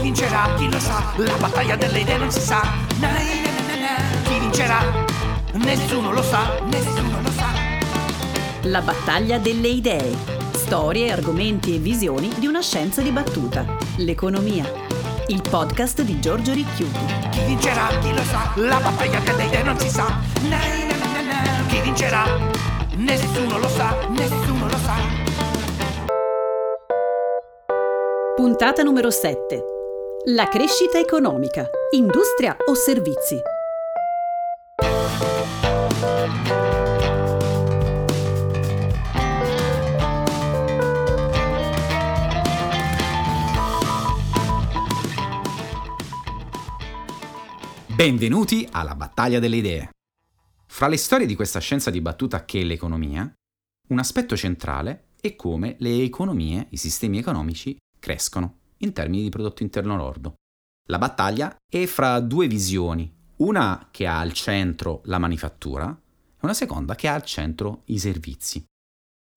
Chi vincerà? Chi lo sa? La battaglia delle idee non si sa. Chi vincerà? Nessuno lo sa. Nessuno lo sa. La battaglia delle idee. Storie, argomenti e visioni di una scienza dibattuta. L'economia. Il podcast di Giorgio Ricchiuti. Chi vincerà? Chi lo sa? La battaglia delle idee non si sa. Chi vincerà? Nessuno lo sa. Nessuno lo sa. Puntata numero 7. La crescita economica, industria o servizi? Benvenuti alla battaglia delle idee. Fra le storie di questa scienza dibattuta che è l'economia, un aspetto centrale è come le economie, i sistemi economici, crescono in termini di prodotto interno lordo. La battaglia è fra due visioni, una che ha al centro la manifattura e una seconda che ha al centro i servizi.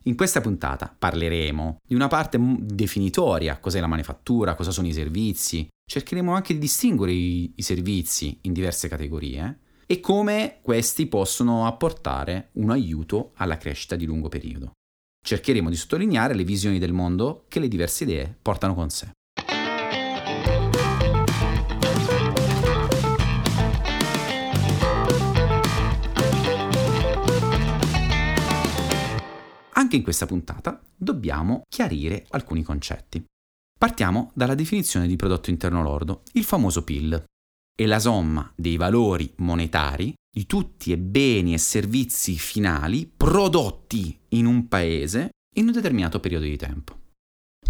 In questa puntata parleremo di una parte definitoria, cos'è la manifattura, cosa sono i servizi, cercheremo anche di distinguere i servizi in diverse categorie e come questi possono apportare un aiuto alla crescita di lungo periodo. Cercheremo di sottolineare le visioni del mondo che le diverse idee portano con sé. Anche in questa puntata dobbiamo chiarire alcuni concetti. Partiamo dalla definizione di prodotto interno lordo, il famoso PIL. È la somma dei valori monetari di tutti i beni e servizi finali prodotti in un paese in un determinato periodo di tempo.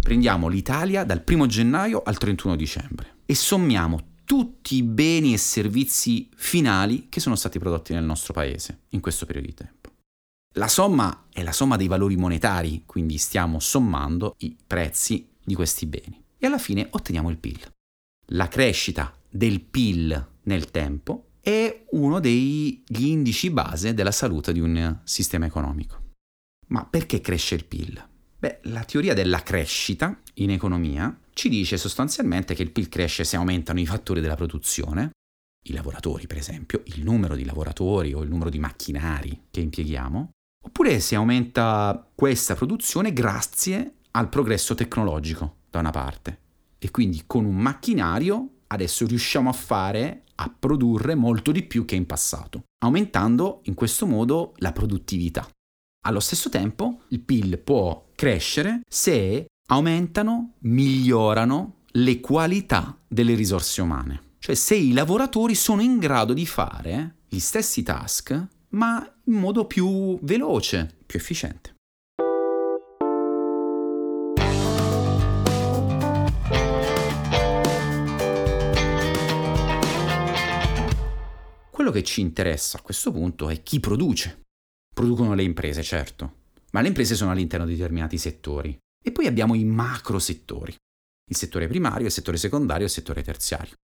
Prendiamo l'Italia dal 1 gennaio al 31 dicembre e sommiamo tutti i beni e servizi finali che sono stati prodotti nel nostro paese in questo periodo di tempo. La somma è la somma dei valori monetari, quindi stiamo sommando i prezzi di questi beni e alla fine otteniamo il PIL. La crescita del PIL nel tempo è uno degli indici base della salute di un sistema economico. Ma perché cresce il PIL? Beh, la teoria della crescita in economia ci dice sostanzialmente che il PIL cresce se aumentano i fattori della produzione, i lavoratori per esempio, il numero di lavoratori o il numero di macchinari che impieghiamo, oppure se aumenta questa produzione grazie al progresso tecnologico da una parte e quindi con un macchinario adesso riusciamo a produrre molto di più che in passato, aumentando in questo modo la produttività. Allo stesso tempo il PIL può crescere se aumentano, migliorano le qualità delle risorse umane. Cioè se i lavoratori sono in grado di fare gli stessi task, ma in modo più veloce, più efficiente. Quello che ci interessa a questo punto è chi produce. Producono le imprese, certo, ma le imprese sono all'interno di determinati settori. E poi abbiamo i macro settori, il settore primario, il settore secondario e il settore terziario.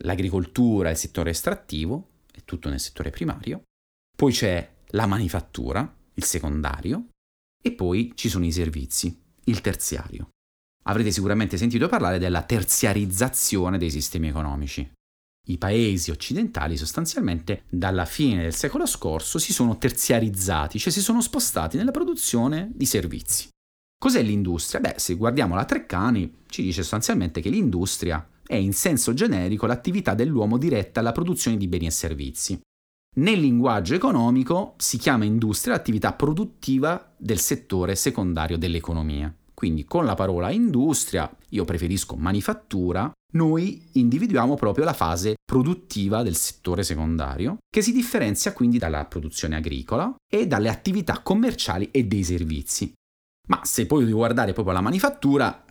L'agricoltura, il settore estrattivo, è tutto nel settore primario. Poi c'è la manifattura, il secondario, e poi ci sono i servizi, il terziario. Avrete sicuramente sentito parlare della terziarizzazione dei sistemi economici. I paesi occidentali sostanzialmente dalla fine del secolo scorso si sono terziarizzati, cioè si sono spostati nella produzione di servizi. Cos'è l'industria? Beh, se guardiamo la Treccani ci dice sostanzialmente che l'industria è in senso generico l'attività dell'uomo diretta alla produzione di beni e servizi. Nel linguaggio economico si chiama industria l'attività produttiva del settore secondario dell'economia. Quindi con la parola industria, io preferisco manifattura, noi individuiamo proprio la fase produttiva del settore secondario, che si differenzia quindi dalla produzione agricola e dalle attività commerciali e dei servizi. Ma se poi guardare proprio la manifattura,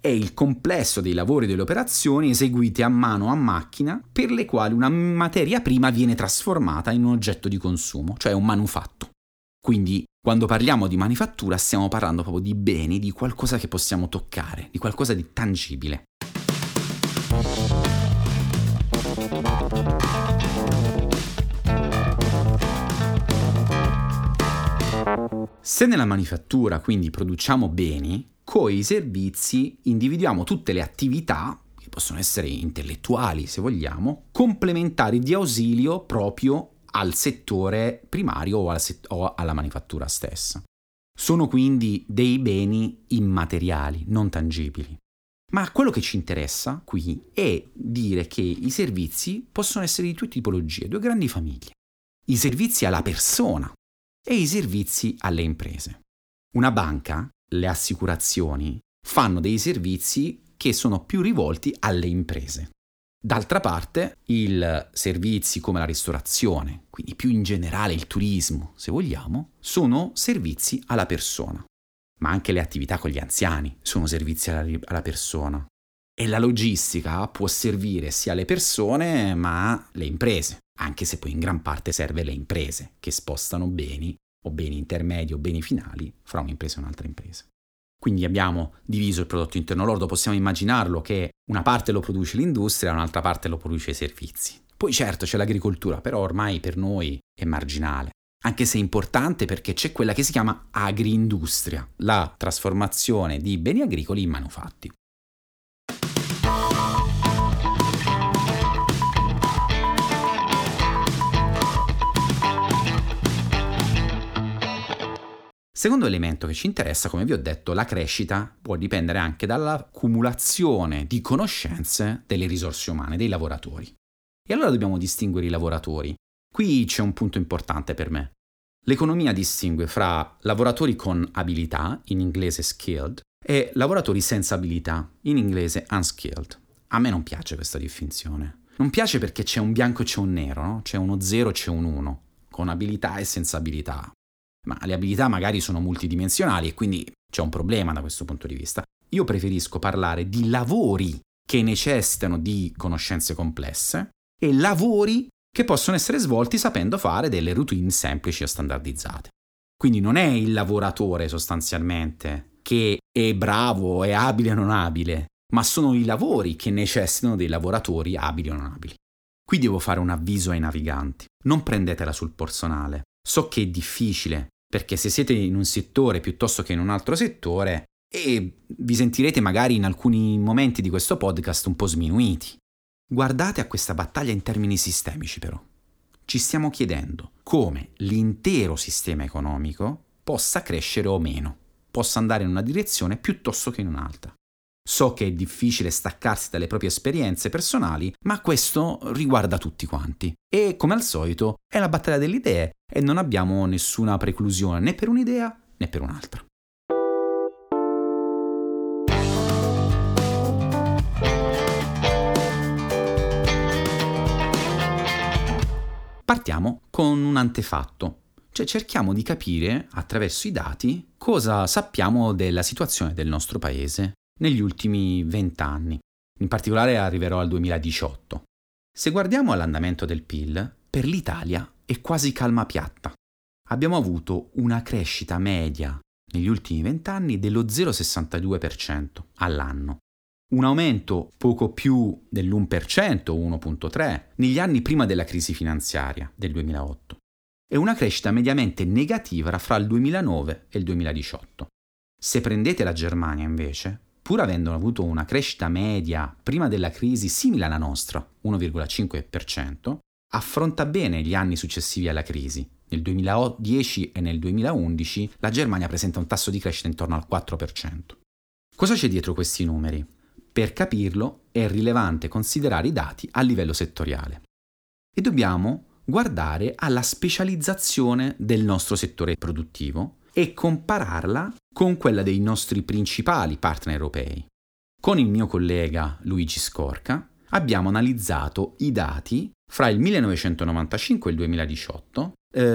è il complesso dei lavori e delle operazioni eseguite a mano a macchina per le quali una materia prima viene trasformata in un oggetto di consumo, cioè un manufatto. Quindi quando parliamo di manifattura stiamo parlando proprio di beni, di qualcosa che possiamo toccare, di qualcosa di tangibile. Se nella manifattura quindi produciamo beni, coi servizi individuiamo tutte le attività che possono essere intellettuali se vogliamo, complementari di ausilio proprio al settore primario o alla manifattura stessa. Sono quindi dei beni immateriali, non tangibili. Ma quello che ci interessa qui è dire che i servizi possono essere di due tipologie, due grandi famiglie. I servizi alla persona e i servizi alle imprese. Una banca, le assicurazioni, fanno dei servizi che sono più rivolti alle imprese. D'altra parte, i servizi come la ristorazione, quindi più in generale il turismo, se vogliamo, sono servizi alla persona. Ma anche le attività con gli anziani sono servizi alla persona. E la logistica può servire sia alle persone ma alle imprese, anche se poi in gran parte serve le imprese che spostano beni o beni intermedi o beni finali fra un'impresa e un'altra impresa. Quindi abbiamo diviso il prodotto interno lordo, possiamo immaginarlo che una parte lo produce l'industria, un'altra parte lo produce i servizi. Poi certo c'è l'agricoltura, però ormai per noi è marginale, anche se è importante perché c'è quella che si chiama agriindustria, la trasformazione di beni agricoli in manufatti. Secondo elemento che ci interessa, come vi ho detto, la crescita può dipendere anche dall'accumulazione di conoscenze delle risorse umane, dei lavoratori. E allora dobbiamo distinguere i lavoratori. Qui c'è un punto importante per me. L'economia distingue fra lavoratori con abilità, in inglese skilled, e lavoratori senza abilità, in inglese unskilled. A me non piace questa distinzione. Non piace perché c'è un bianco e c'è un nero, no? C'è uno zero e c'è un uno, con abilità e senza abilità. Ma le abilità magari sono multidimensionali e quindi c'è un problema da questo punto di vista. Io preferisco parlare di lavori che necessitano di conoscenze complesse e lavori che possono essere svolti sapendo fare delle routine semplici o standardizzate. Quindi non è il lavoratore sostanzialmente che è bravo, è abile o non abile, ma sono i lavori che necessitano dei lavoratori abili o non abili. Qui devo fare un avviso ai naviganti. Non prendetela sul personale. So che è difficile, perché se siete in un settore piuttosto che in un altro settore, e vi sentirete magari in alcuni momenti di questo podcast un po' sminuiti. Guardate a questa battaglia in termini sistemici però. Ci stiamo chiedendo come l'intero sistema economico possa crescere o meno, possa andare in una direzione piuttosto che in un'altra. So che è difficile staccarsi dalle proprie esperienze personali, ma questo riguarda tutti quanti. E come al solito è la battaglia delle idee e non abbiamo nessuna preclusione né per un'idea né per un'altra. Partiamo con un antefatto, cioè cerchiamo di capire attraverso i dati cosa sappiamo della situazione del nostro paese negli ultimi 20 anni. In particolare arriverò al 2018. Se guardiamo all'andamento del PIL, per l'Italia è quasi calma piatta. Abbiamo avuto una crescita media negli ultimi 20 anni dello 0,62% all'anno. Un aumento poco più dell'1%, 1,3%, negli anni prima della crisi finanziaria del 2008 e una crescita mediamente negativa fra il 2009 e il 2018. Se prendete la Germania invece, pur avendo avuto una crescita media prima della crisi simile alla nostra, 1,5%, affronta bene gli anni successivi alla crisi. Nel 2010 e nel 2011 la Germania presenta un tasso di crescita intorno al 4%. Cosa c'è dietro questi numeri? Per capirlo è rilevante considerare i dati a livello settoriale e dobbiamo guardare alla specializzazione del nostro settore produttivo e compararla con quella dei nostri principali partner europei. Con il mio collega Luigi Scorca abbiamo analizzato i dati fra il 1995 e il 2018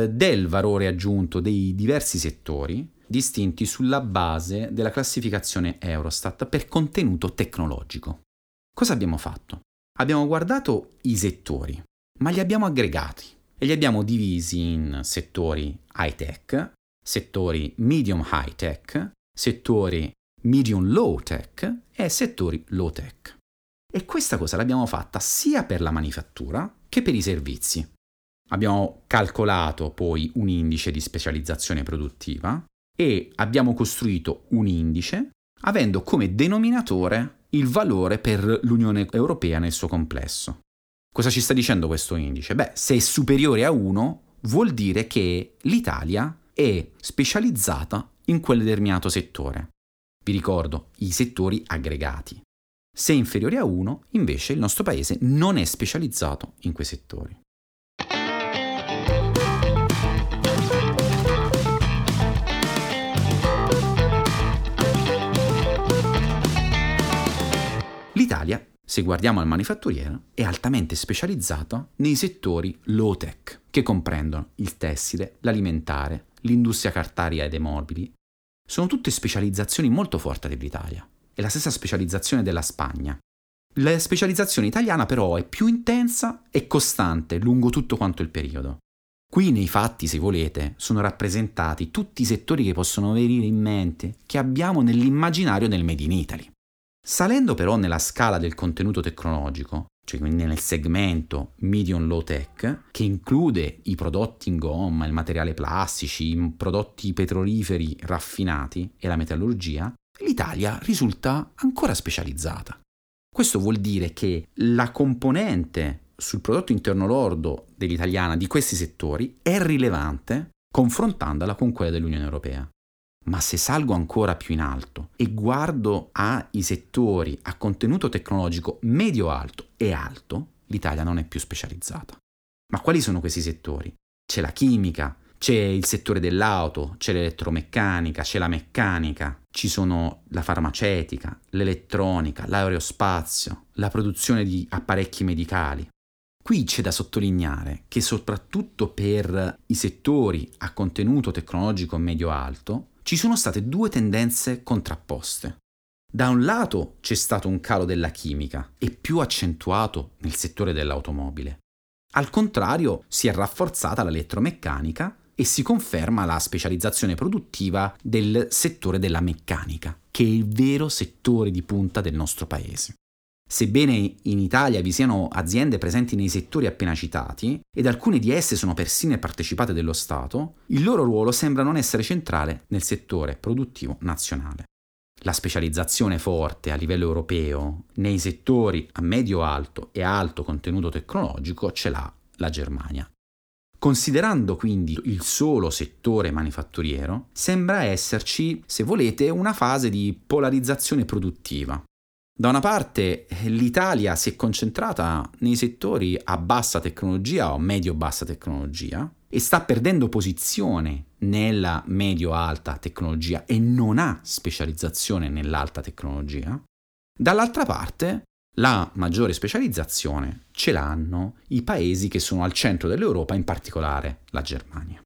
del valore aggiunto dei diversi settori distinti sulla base della classificazione Eurostat per contenuto tecnologico. Cosa abbiamo fatto? Abbiamo guardato i settori, ma li abbiamo aggregati e li abbiamo divisi in settori high-tech, settori medium-high-tech, settori medium-low-tech e settori low-tech. E questa cosa l'abbiamo fatta sia per la manifattura che per i servizi. Abbiamo calcolato poi un indice di specializzazione produttiva e abbiamo costruito un indice avendo come denominatore il valore per l'Unione Europea nel suo complesso. Cosa ci sta dicendo questo indice? Beh, se è superiore a 1 vuol dire che l'Italia è specializzata in quel determinato settore. Vi ricordo, i settori aggregati. Se è inferiore a 1, invece, il nostro paese non è specializzato in quei settori. L'Italia, se guardiamo al manifatturiero, è altamente specializzata nei settori low-tech, che comprendono il tessile, l'alimentare, l'industria cartaria e dei morbidi. Sono tutte specializzazioni molto forti dell'Italia. È la stessa specializzazione della Spagna. La specializzazione italiana però è più intensa e costante lungo tutto quanto il periodo. Qui nei fatti, se volete, sono rappresentati tutti i settori che possono venire in mente, che abbiamo nell'immaginario del Made in Italy. Salendo però nella scala del contenuto tecnologico, cioè quindi nel segmento medium-low tech, che include i prodotti in gomma, il materiale plastici, i prodotti petroliferi raffinati e la metallurgia, l'Italia risulta ancora specializzata. Questo vuol dire che la componente sul prodotto interno lordo dell'italiana di questi settori è rilevante confrontandola con quella dell'Unione Europea. Ma se salgo ancora più in alto e guardo ai settori a contenuto tecnologico medio-alto e alto, l'Italia non è più specializzata. Ma quali sono questi settori? C'è la chimica, c'è il settore dell'auto, c'è l'elettromeccanica, c'è la meccanica, ci sono la farmaceutica, l'elettronica, l'aerospazio, la produzione di apparecchi medicali. Qui c'è da sottolineare che soprattutto per i settori a contenuto tecnologico medio-alto ci sono state due tendenze contrapposte. Da un lato c'è stato un calo della chimica e più accentuato nel settore dell'automobile. Al contrario, si è rafforzata l'elettromeccanica e si conferma la specializzazione produttiva del settore della meccanica, che è il vero settore di punta del nostro paese. Sebbene in Italia vi siano aziende presenti nei settori appena citati, ed alcune di esse sono persino partecipate dello Stato, il loro ruolo sembra non essere centrale nel settore produttivo nazionale. La specializzazione forte a livello europeo nei settori a medio-alto e alto contenuto tecnologico ce l'ha la Germania. Considerando quindi il solo settore manifatturiero, sembra esserci, se volete, una fase di polarizzazione produttiva. Da una parte l'Italia si è concentrata nei settori a bassa tecnologia o medio-bassa tecnologia e sta perdendo posizione nella medio-alta tecnologia e non ha specializzazione nell'alta tecnologia. Dall'altra parte la maggiore specializzazione ce l'hanno i paesi che sono al centro dell'Europa, in particolare la Germania.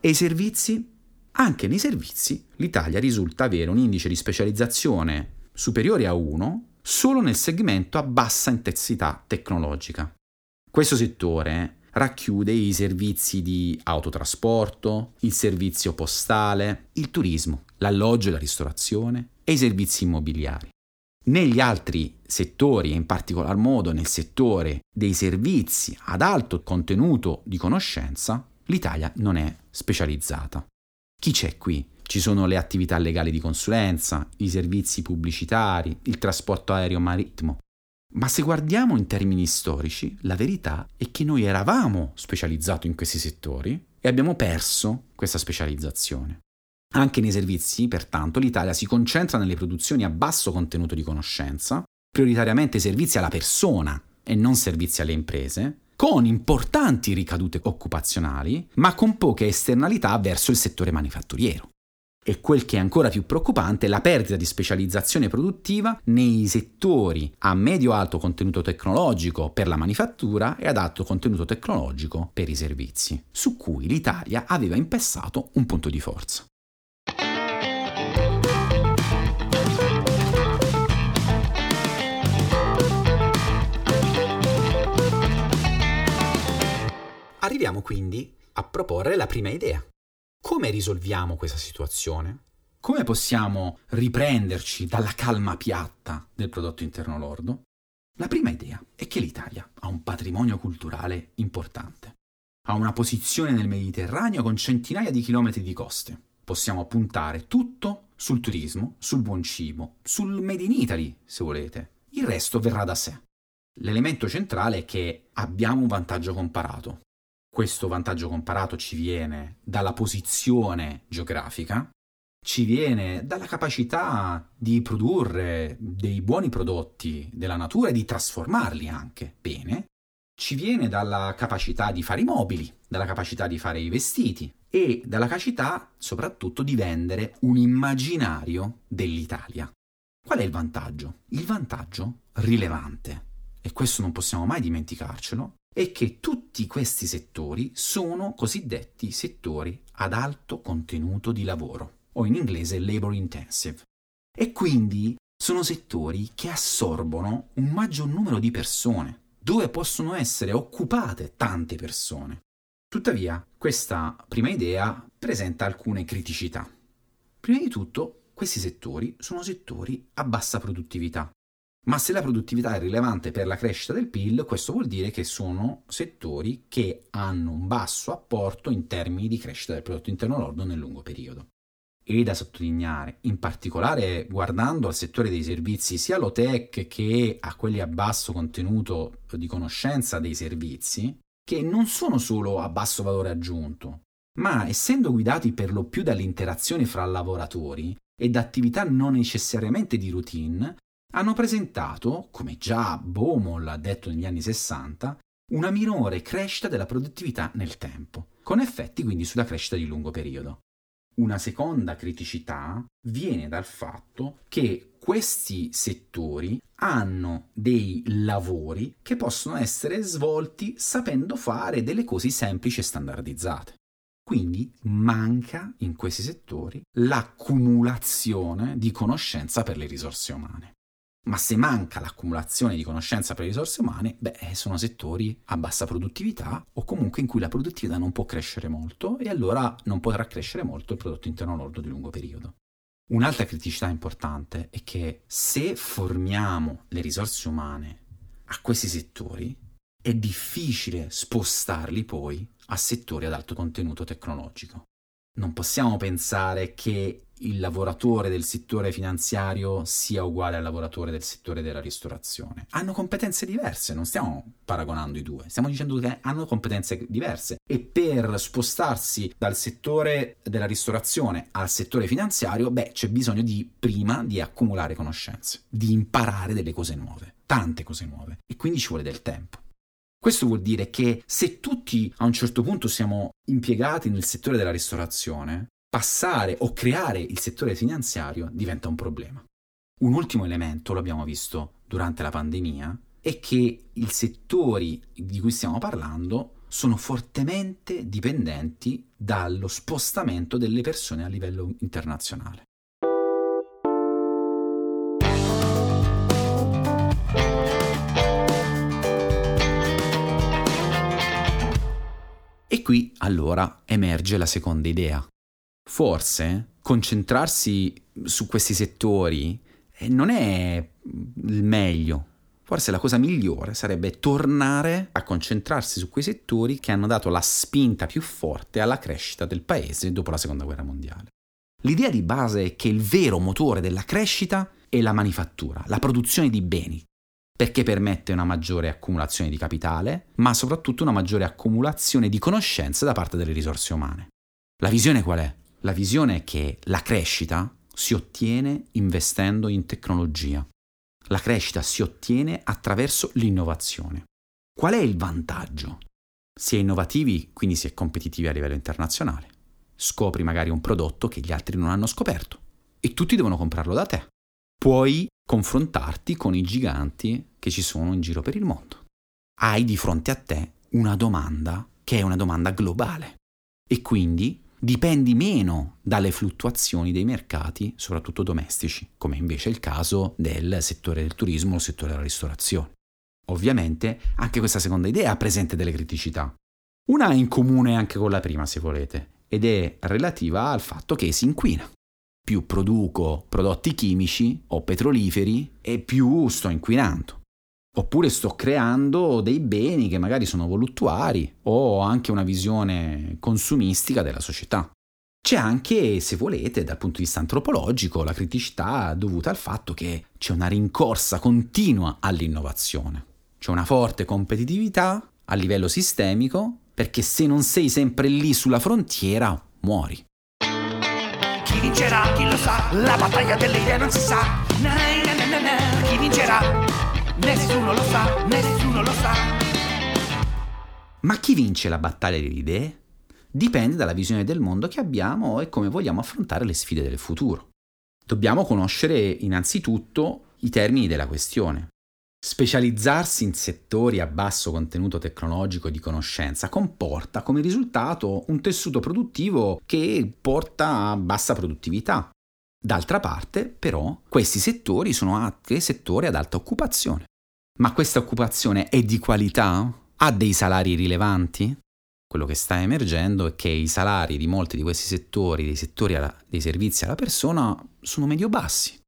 E i servizi? Anche nei servizi l'Italia risulta avere un indice di specializzazione superiore a 1 solo nel segmento a bassa intensità tecnologica. Questo settore racchiude i servizi di autotrasporto, il servizio postale, il turismo, l'alloggio e la ristorazione e i servizi immobiliari. Negli altri settori, e in particolar modo nel settore dei servizi ad alto contenuto di conoscenza, l'Italia non è specializzata. Chi c'è qui? Ci sono le attività legali di consulenza, i servizi pubblicitari, il trasporto aereo marittimo. Ma se guardiamo in termini storici, la verità è che noi eravamo specializzati in questi settori e abbiamo perso questa specializzazione. Anche nei servizi, pertanto, l'Italia si concentra nelle produzioni a basso contenuto di conoscenza, prioritariamente servizi alla persona e non servizi alle imprese, con importanti ricadute occupazionali, ma con poche esternalità verso il settore manifatturiero. E quel che è ancora più preoccupante è la perdita di specializzazione produttiva nei settori a medio-alto contenuto tecnologico per la manifattura e ad alto contenuto tecnologico per i servizi, su cui l'Italia aveva in passato un punto di forza. Arriviamo quindi a proporre la prima idea. Come risolviamo questa situazione? Come possiamo riprenderci dalla calma piatta del prodotto interno lordo? La prima idea è che l'Italia ha un patrimonio culturale importante. ha una posizione nel Mediterraneo con centinaia di chilometri di coste. Possiamo puntare tutto sul turismo, sul buon cibo, sul Made in Italy, se volete. Il resto verrà da sé. L'elemento centrale è che abbiamo un vantaggio comparato. Questo vantaggio comparato ci viene dalla posizione geografica, ci viene dalla capacità di produrre dei buoni prodotti della natura e di trasformarli anche bene, ci viene dalla capacità di fare i mobili, dalla capacità di fare i vestiti e dalla capacità soprattutto di vendere un immaginario dell'Italia. Qual è il vantaggio? Il vantaggio rilevante, e questo non possiamo mai dimenticarcelo, è che tutti questi settori sono cosiddetti settori ad alto contenuto di lavoro, o in inglese labor intensive, e quindi sono settori che assorbono un maggior numero di persone, dove possono essere occupate tante persone. Tuttavia, questa prima idea presenta alcune criticità. Prima di tutto, questi settori sono settori a bassa produttività, ma se la produttività è rilevante per la crescita del PIL, questo vuol dire che sono settori che hanno un basso apporto in termini di crescita del prodotto interno lordo nel lungo periodo. E da sottolineare, in particolare guardando al settore dei servizi, sia low tech che a quelli a basso contenuto di conoscenza dei servizi, che non sono solo a basso valore aggiunto, ma essendo guidati per lo più dall'interazione fra lavoratori e da attività non necessariamente di routine, hanno presentato, come già Bohmol ha detto negli anni 60, una minore crescita della produttività nel tempo, con effetti quindi sulla crescita di lungo periodo. Una seconda criticità viene dal fatto che questi settori hanno dei lavori che possono essere svolti sapendo fare delle cose semplici e standardizzate. Quindi manca in questi settori l'accumulazione di conoscenza per le risorse umane. Ma se manca l'accumulazione di conoscenza per le risorse umane, sono settori a bassa produttività o comunque in cui la produttività non può crescere molto e allora non potrà crescere molto il prodotto interno lordo di lungo periodo. Un'altra criticità importante è che se forniamo le risorse umane a questi settori, è difficile spostarli poi a settori ad alto contenuto tecnologico. Non possiamo pensare che il lavoratore del settore finanziario sia uguale al lavoratore del settore della ristorazione. Hanno competenze diverse, non stiamo paragonando i due, stiamo dicendo che hanno competenze diverse e per spostarsi dal settore della ristorazione al settore finanziario, c'è bisogno prima di accumulare conoscenze, di imparare delle cose nuove, tante cose nuove, e quindi ci vuole del tempo. Questo vuol dire che se tutti a un certo punto siamo impiegati nel settore della ristorazione, passare o creare il settore finanziario diventa un problema. Un ultimo elemento, lo abbiamo visto durante la pandemia, è che i settori di cui stiamo parlando sono fortemente dipendenti dallo spostamento delle persone a livello internazionale. E qui allora emerge la seconda idea. Forse concentrarsi su questi settori non è il meglio. Forse la cosa migliore sarebbe tornare a concentrarsi su quei settori che hanno dato la spinta più forte alla crescita del paese dopo la Seconda Guerra Mondiale. L'idea di base è che il vero motore della crescita è la manifattura, la produzione di beni, perché permette una maggiore accumulazione di capitale, ma soprattutto una maggiore accumulazione di conoscenze da parte delle risorse umane. La visione qual è? La visione è che la crescita si ottiene investendo in tecnologia. La crescita si ottiene attraverso l'innovazione. Qual è il vantaggio? Si è innovativi, quindi si è competitivi a livello internazionale. Scopri magari un prodotto che gli altri non hanno scoperto e tutti devono comprarlo da te. Puoi confrontarti con i giganti che ci sono in giro per il mondo. Hai di fronte a te una domanda che è una domanda globale e quindi dipendi meno dalle fluttuazioni dei mercati, soprattutto domestici, come invece è il caso del settore del turismo o del settore della ristorazione. Ovviamente anche questa seconda idea presenta delle criticità. Una è in comune anche con la prima, se volete, ed è relativa al fatto che si inquina. Più produco prodotti chimici o petroliferi e più sto inquinando. Oppure sto creando dei beni che magari sono voluttuari o anche una visione consumistica della società. C'è anche, se volete, dal punto di vista antropologico, la criticità dovuta al fatto che c'è una rincorsa continua all'innovazione. C'è una forte competitività a livello sistemico, perché se non sei sempre lì sulla frontiera, muori. Chi vincerà? Chi lo sa? La battaglia delle idee non si sa. Na, na, na, na, na. Chi vincerà? Nessuno lo sa, nessuno lo sa. Ma chi vince la battaglia delle idee? Dipende dalla visione del mondo che abbiamo e come vogliamo affrontare le sfide del futuro. Dobbiamo conoscere innanzitutto i termini della questione. Specializzarsi in settori a basso contenuto tecnologico e di conoscenza comporta come risultato un tessuto produttivo che porta a bassa produttività. D'altra parte, però, questi settori sono anche settori ad alta occupazione. Ma questa occupazione è di qualità? Ha dei salari rilevanti? Quello che sta emergendo è che i salari di molti di questi settori, dei servizi alla persona, sono medio-bassi.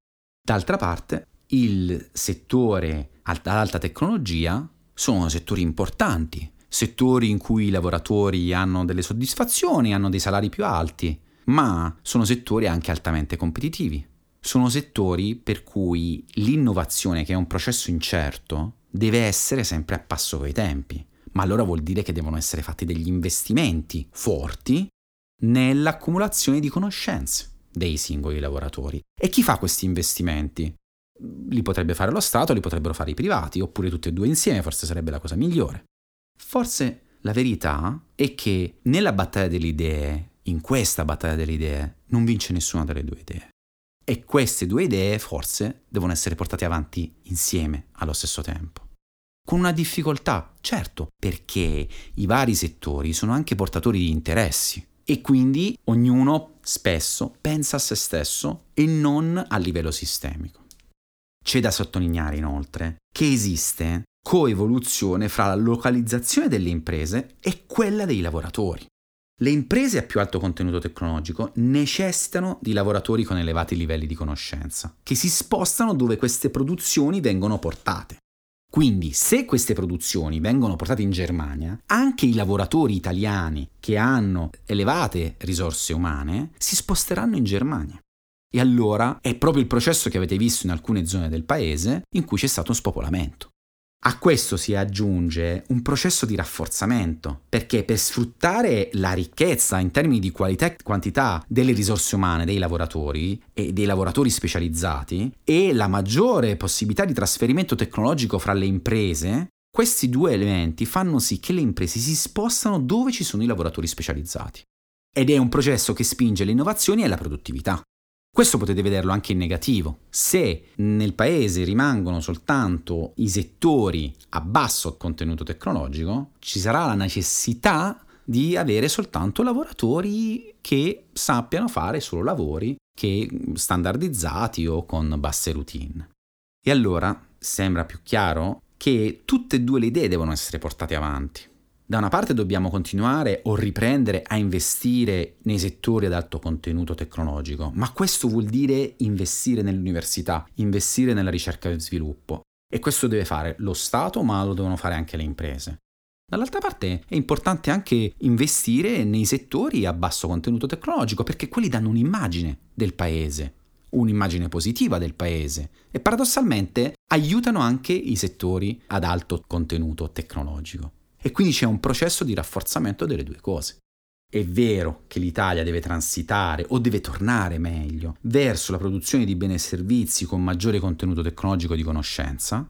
D'altra parte, il settore ad alta tecnologia sono settori importanti, settori in cui i lavoratori hanno delle soddisfazioni, hanno dei salari più alti, ma sono settori anche altamente competitivi. Sono settori per cui l'innovazione, che è un processo incerto, deve essere sempre a passo coi tempi. Ma allora vuol dire che devono essere fatti degli investimenti forti nell'accumulazione di conoscenze dei singoli lavoratori. E chi fa questi investimenti? Li potrebbe fare lo Stato, li potrebbero fare i privati, oppure tutti e due insieme, forse sarebbe la cosa migliore. Forse la verità è che nella battaglia delle idee, in questa battaglia delle idee, non vince nessuna delle due idee. E queste due idee forse devono essere portate avanti insieme allo stesso tempo. Con una difficoltà, certo, perché i vari settori sono anche portatori di interessi e quindi ognuno spesso pensa a se stesso e non a livello sistemico. C'è da sottolineare inoltre che esiste coevoluzione fra la localizzazione delle imprese e quella dei lavoratori. Le imprese a più alto contenuto tecnologico necessitano di lavoratori con elevati livelli di conoscenza, che si spostano dove queste produzioni vengono portate. Quindi, se queste produzioni vengono portate in Germania, anche i lavoratori italiani che hanno elevate risorse umane si sposteranno in Germania. E allora è proprio il processo che avete visto in alcune zone del paese in cui c'è stato un spopolamento. A questo si aggiunge un processo di rafforzamento, perché per sfruttare la ricchezza in termini di qualità e quantità delle risorse umane dei lavoratori e dei lavoratori specializzati e la maggiore possibilità di trasferimento tecnologico fra le imprese, questi due elementi fanno sì che le imprese si spostano dove ci sono i lavoratori specializzati. Ed è un processo che spinge le innovazioni e la produttività. Questo potete vederlo anche in negativo. Se nel paese rimangono soltanto i settori a basso contenuto tecnologico, ci sarà la necessità di avere soltanto lavoratori che sappiano fare solo lavori che standardizzati o con basse routine. E allora sembra più chiaro che tutte e due le idee devono essere portate avanti. Da una parte dobbiamo continuare o riprendere a investire nei settori ad alto contenuto tecnologico, ma questo vuol dire investire nell'università, investire nella ricerca e sviluppo. E questo deve fare lo Stato, ma lo devono fare anche le imprese. Dall'altra parte è importante anche investire nei settori a basso contenuto tecnologico, perché quelli danno un'immagine del paese, un'immagine positiva del paese, e paradossalmente aiutano anche i settori ad alto contenuto tecnologico. E quindi c'è un processo di rafforzamento delle due cose. È vero che l'Italia deve transitare, o deve tornare meglio, verso la produzione di beni e servizi con maggiore contenuto tecnologico di conoscenza.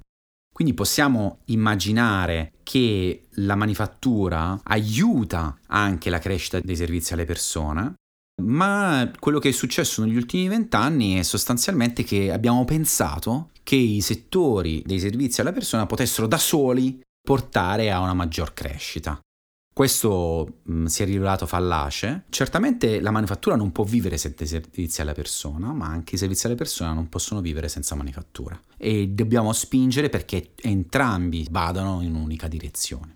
Quindi possiamo immaginare che la manifattura aiuta anche la crescita dei servizi alle persone, ma quello che è successo negli ultimi 20 anni è sostanzialmente che abbiamo pensato che i settori dei servizi alla persona potessero da soli portare a una maggior crescita. Questo si è rivelato fallace. Certamente la manifattura non può vivere senza i servizi alla persona, ma anche i servizi alla persona non possono vivere senza manifattura. E dobbiamo spingere perché entrambi vadano in un'unica direzione.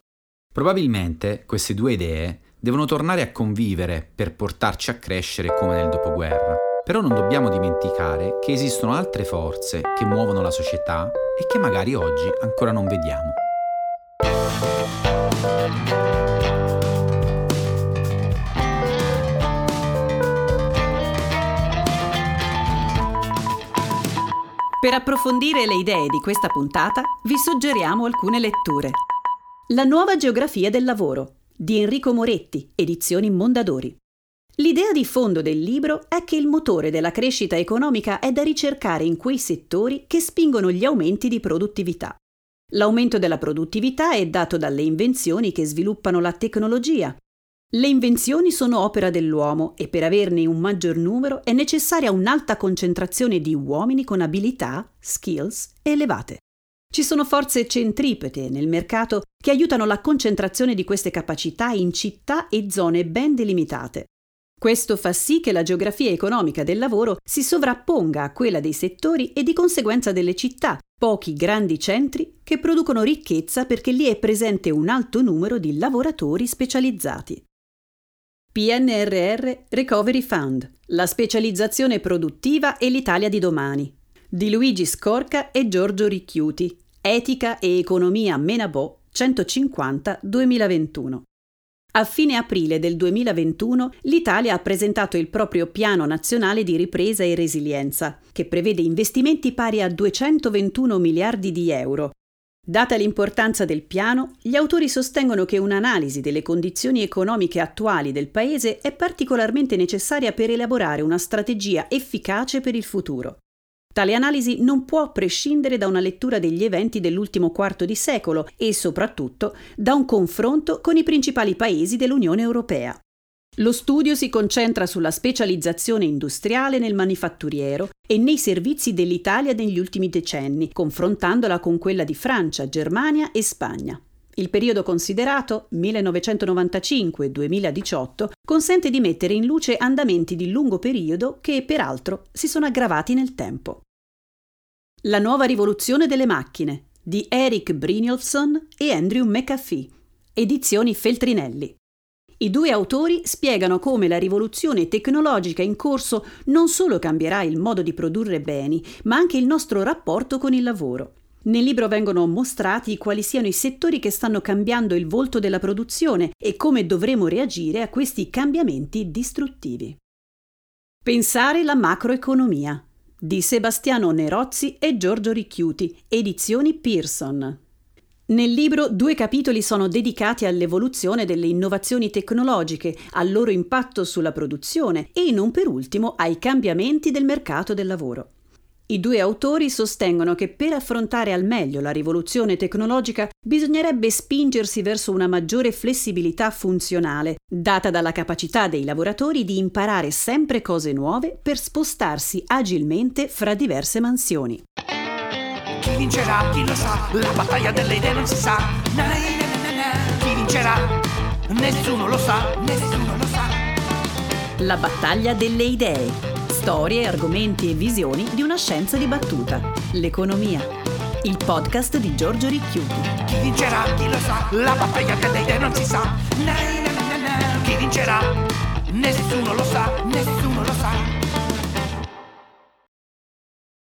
Probabilmente queste due idee devono tornare a convivere per portarci a crescere come nel dopoguerra. Però non dobbiamo dimenticare che esistono altre forze che muovono la società e che magari oggi ancora non vediamo. Per approfondire le idee di questa puntata, vi suggeriamo alcune letture. La nuova geografia del lavoro, di Enrico Moretti, edizioni Mondadori. L'idea di fondo del libro è che il motore della crescita economica è da ricercare in quei settori che spingono gli aumenti di produttività. L'aumento della produttività è dato dalle invenzioni che sviluppano la tecnologia. Le invenzioni sono opera dell'uomo e per averne un maggior numero è necessaria un'alta concentrazione di uomini con abilità, skills, elevate. Ci sono forze centripete nel mercato che aiutano la concentrazione di queste capacità in città e zone ben delimitate. Questo fa sì che la geografia economica del lavoro si sovrapponga a quella dei settori e di conseguenza delle città, pochi grandi centri che producono ricchezza perché lì è presente un alto numero di lavoratori specializzati. PNRR Recovery Fund, la specializzazione produttiva e l'Italia di domani, di Luigi Scorca e Giorgio Ricchiuti, Etica e Economia Menabò 150-2021. A fine aprile del 2021 l'Italia ha presentato il proprio Piano Nazionale di Ripresa e Resilienza, che prevede investimenti pari a 221 miliardi di euro. Data l'importanza del piano, gli autori sostengono che un'analisi delle condizioni economiche attuali del Paese è particolarmente necessaria per elaborare una strategia efficace per il futuro. Tale analisi non può prescindere da una lettura degli eventi dell'ultimo quarto di secolo e, soprattutto, da un confronto con i principali Paesi dell'Unione Europea. Lo studio si concentra sulla specializzazione industriale nel manifatturiero e nei servizi dell'Italia negli ultimi decenni, confrontandola con quella di Francia, Germania e Spagna. Il periodo considerato, 1995-2018, consente di mettere in luce andamenti di lungo periodo che, peraltro, si sono aggravati nel tempo. La nuova rivoluzione delle macchine, di Eric Brynjolfsson e Andrew McAfee, edizioni Feltrinelli. I due autori spiegano come la rivoluzione tecnologica in corso non solo cambierà il modo di produrre beni, ma anche il nostro rapporto con il lavoro. Nel libro vengono mostrati quali siano i settori che stanno cambiando il volto della produzione e come dovremo reagire a questi cambiamenti distruttivi. Pensare la macroeconomia, di Sebastiano Nerozzi e Giorgio Ricchiuti, edizioni Pearson. Nel libro 2 capitoli sono dedicati all'evoluzione delle innovazioni tecnologiche, al loro impatto sulla produzione e, non per ultimo, ai cambiamenti del mercato del lavoro. I due autori sostengono che per affrontare al meglio la rivoluzione tecnologica bisognerebbe spingersi verso una maggiore flessibilità funzionale, data dalla capacità dei lavoratori di imparare sempre cose nuove per spostarsi agilmente fra diverse mansioni. Chi vincerà? Chi lo sa? La battaglia delle idee non si sa. Na, na, na, na. Chi vincerà? Nessuno lo sa. Nessuno lo sa. La battaglia delle idee. Storie, argomenti e visioni di una scienza dibattuta. L'economia. Il podcast di Giorgio Ricchiuti. Chi vincerà? Chi lo sa? La battaglia delle idee non si sa. Na, na, na, na. Chi vincerà? Nessuno lo sa. Nessuno lo sa.